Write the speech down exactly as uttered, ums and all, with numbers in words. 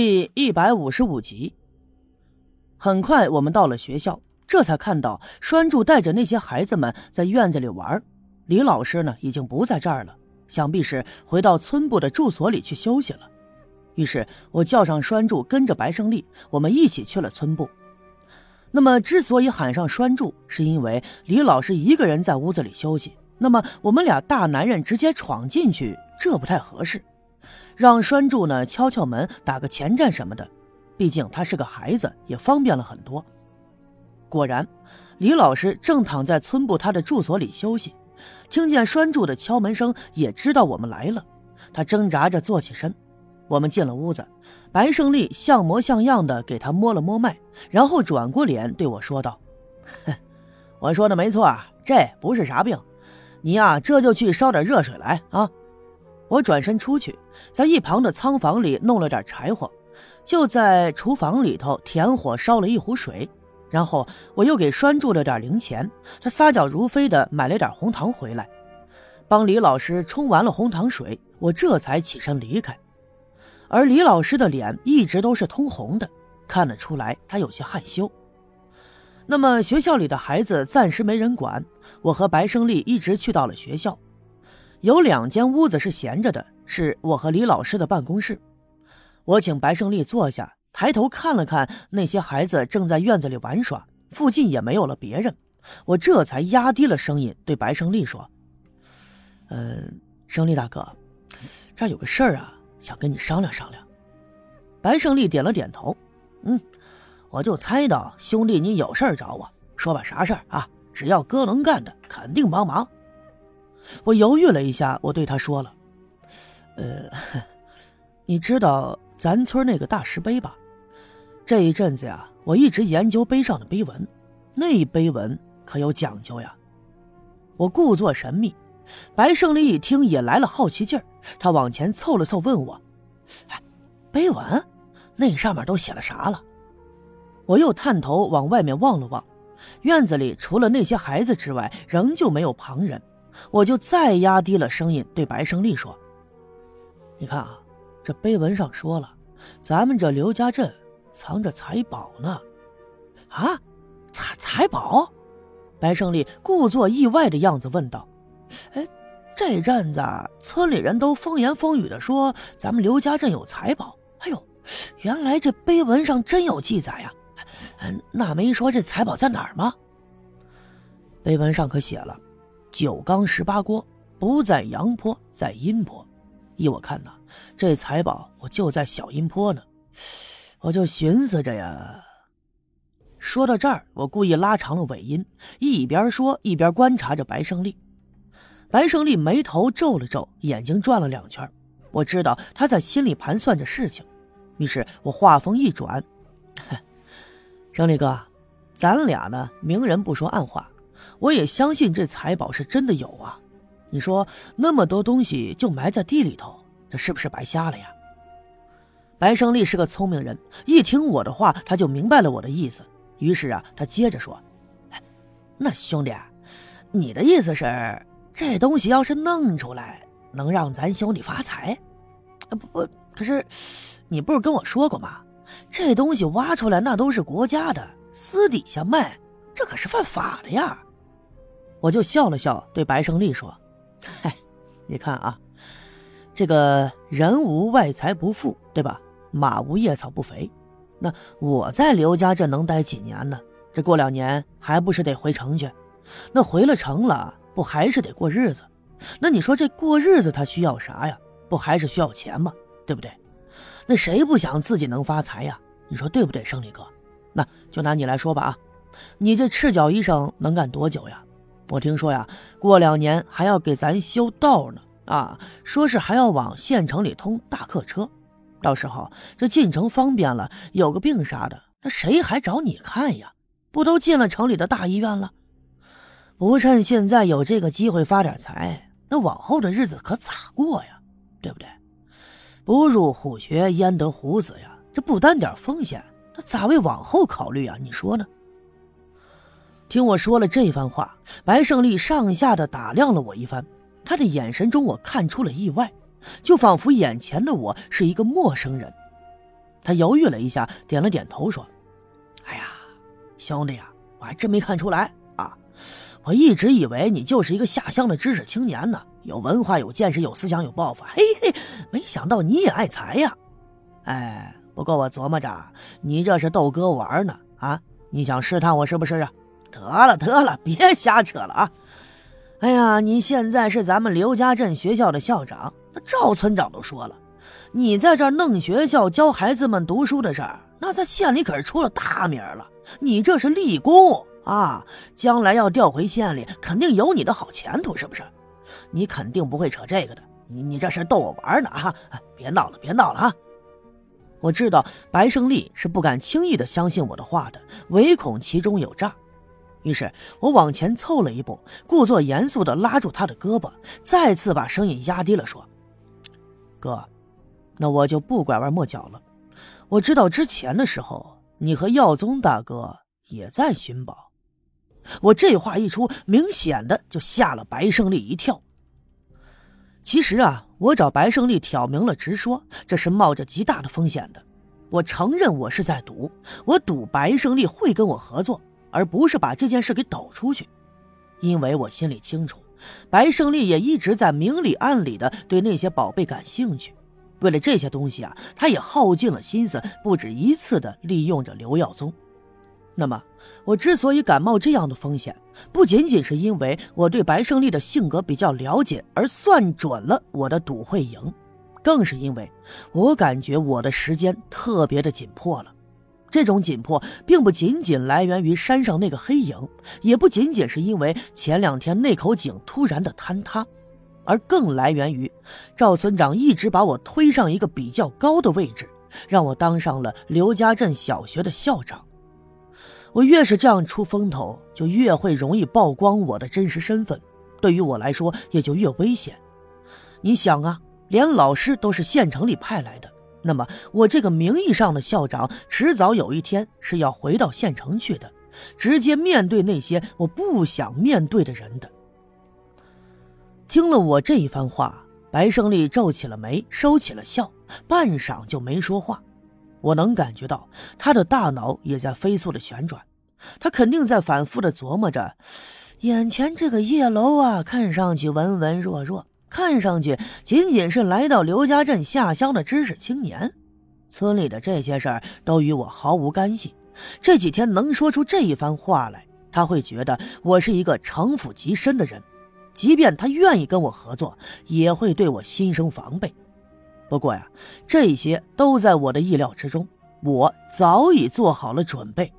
第一百五十五集。很快我们到了学校，这才看到栓柱带着那些孩子们在院子里玩。李老师呢已经不在这儿了，想必是回到村部的住所里去休息了。于是我叫上栓柱，跟着白胜利，我们一起去了村部。那么之所以喊上栓柱，是因为李老师一个人在屋子里休息，那么我们俩大男人直接闯进去，这不太合适。让栓柱呢敲敲门，打个前站什么的，毕竟他是个孩子，也方便了很多。果然李老师正躺在村部他的住所里休息，听见栓柱的敲门声，也知道我们来了，他挣扎着坐起身。我们进了屋子，白胜利像模像样的给他摸了摸脉，然后转过脸对我说道：哼，我说的没错，这不是啥病，你呀这就去烧点热水来啊。我转身出去，在一旁的仓房里弄了点柴火，就在厨房里头填火烧了一壶水，然后我又给栓住了点零钱，他撒脚如飞的买了点红糖回来，帮李老师冲完了红糖水，我这才起身离开。而李老师的脸一直都是通红的，看得出来他有些害羞。那么学校里的孩子暂时没人管，我和白胜利一直去到了学校。有两间屋子是闲着的，是我和李老师的办公室。我请白胜利坐下，抬头看了看那些孩子正在院子里玩耍，附近也没有了别人，我这才压低了声音对白胜利说：嗯、呃，胜利大哥，这有个事儿啊，想跟你商量商量。白胜利点了点头，嗯，我就猜到兄弟你有事儿找我，说吧啥事儿啊？只要哥能干的，肯定帮忙。我犹豫了一下，我对他说了：呃，你知道咱村那个大石碑吧？这一阵子呀，我一直研究碑上的碑文，那碑文可有讲究呀。我故作神秘，白胜利一听也来了好奇劲儿，他往前凑了凑问我：哎，碑文？那上面都写了啥了？我又探头往外面望了望，院子里除了那些孩子之外，仍旧没有旁人，我就再压低了声音对白胜利说：你看啊，这碑文上说了，咱们这刘家镇藏着财宝呢。啊，财财宝？白胜利故作意外的样子问道：哎，这阵子村里人都风言风语的说咱们刘家镇有财宝，哎呦，原来这碑文上真有记载呀、啊、那没说这财宝在哪儿吗？碑文上可写了九缸十八锅，不在阳坡在阴坡，依我看呢，这财宝我就在小阴坡呢，我就寻思着呀。说到这儿我故意拉长了尾音，一边说一边观察着白胜利。白胜利眉头皱了皱，眼睛转了两圈，我知道他在心里盘算着事情，于是我话锋一转：胜利哥，咱俩呢明人不说暗话，我也相信这财宝是真的有啊，你说那么多东西就埋在地里头，这是不是白瞎了呀？白胜利是个聪明人，一听我的话他就明白了我的意思，于是啊他接着说：那兄弟，你的意思是这东西要是弄出来能让咱兄弟发财？不不，可是你不是跟我说过吗，这东西挖出来那都是国家的，私底下卖这可是犯法的呀。我就笑了笑对白胜利说：嗨，你看啊，这个人无外财不富，对吧？马无夜草不肥，那我在刘家镇能待几年呢？这过两年还不是得回城去，那回了城了不还是得过日子？那你说这过日子他需要啥呀？不还是需要钱吗？对不对？那谁不想自己能发财呀？你说对不对，胜利哥？那就拿你来说吧啊，你这赤脚医生能干多久呀？我听说呀，过两年还要给咱修道呢啊，说是还要往县城里通大客车，到时候这进城方便了，有个病啥的，那谁还找你看呀？不都进了城里的大医院了？不趁现在有这个机会发点财，那往后的日子可咋过呀？对不对？不入虎穴焉得虎子呀，这不担点风险，那咋为往后考虑啊？你说呢？听我说了这番话，白胜利上下的打量了我一番，他的眼神中我看出了意外，就仿佛眼前的我是一个陌生人。他犹豫了一下，点了点头说：“哎呀，兄弟啊，我还真没看出来啊，我一直以为你就是一个下乡的知识青年呢，有文化、有见识、有思想、有抱负。嘿嘿，没想到你也爱财呀！哎，不过我琢磨着，你这是逗哥玩呢啊？你想试探我是不是啊？得了得了，别瞎扯了啊！哎呀，你现在是咱们刘家镇学校的校长，那赵村长都说了。”你在这儿弄学校教孩子们读书的事儿，那在县里可是出了大名了。你这是立功啊，将来要调回县里，肯定有你的好前途，是不是？你肯定不会扯这个的，你你这是逗我玩呢啊！别闹了，别闹了啊！我知道白胜利是不敢轻易的相信我的话的，唯恐其中有诈。于是我往前凑了一步，故作严肃的拉住他的胳膊，再次把声音压低了说：“哥。”那我就不拐弯抹角了。我知道之前的时候，你和耀宗大哥也在寻宝。我这话一出，明显的就吓了白胜利一跳。其实啊，我找白胜利挑明了直说，这是冒着极大的风险的。我承认我是在赌，我赌白胜利会跟我合作，而不是把这件事给抖出去。因为我心里清楚，白胜利也一直在明里暗里的对那些宝贝感兴趣。为了这些东西啊，他也耗尽了心思，不止一次的利用着刘耀宗。那么我之所以敢冒这样的风险，不仅仅是因为我对白胜利的性格比较了解，而算准了我的赌会赢，更是因为我感觉我的时间特别的紧迫了。这种紧迫并不仅仅来源于山上那个黑影，也不仅仅是因为前两天那口井突然的坍塌，而更来源于赵村长一直把我推上一个比较高的位置，让我当上了刘家镇小学的校长。我越是这样出风头，就越会容易曝光我的真实身份，对于我来说也就越危险。你想啊，连老师都是县城里派来的，那么我这个名义上的校长迟早有一天是要回到县城去的，直接面对那些我不想面对的人的。听了我这一番话，白胜利皱起了眉，收起了笑，半晌就没说话。我能感觉到他的大脑也在飞速的旋转，他肯定在反复的琢磨着眼前这个叶楼啊，看上去文文弱弱，看上去仅仅是来到刘家镇下乡的知识青年，村里的这些事儿都与我毫无干系。这几天能说出这一番话来，他会觉得我是一个城府极深的人，即便他愿意跟我合作，也会对我心生防备。不过呀，这些都在我的意料之中，我早已做好了准备。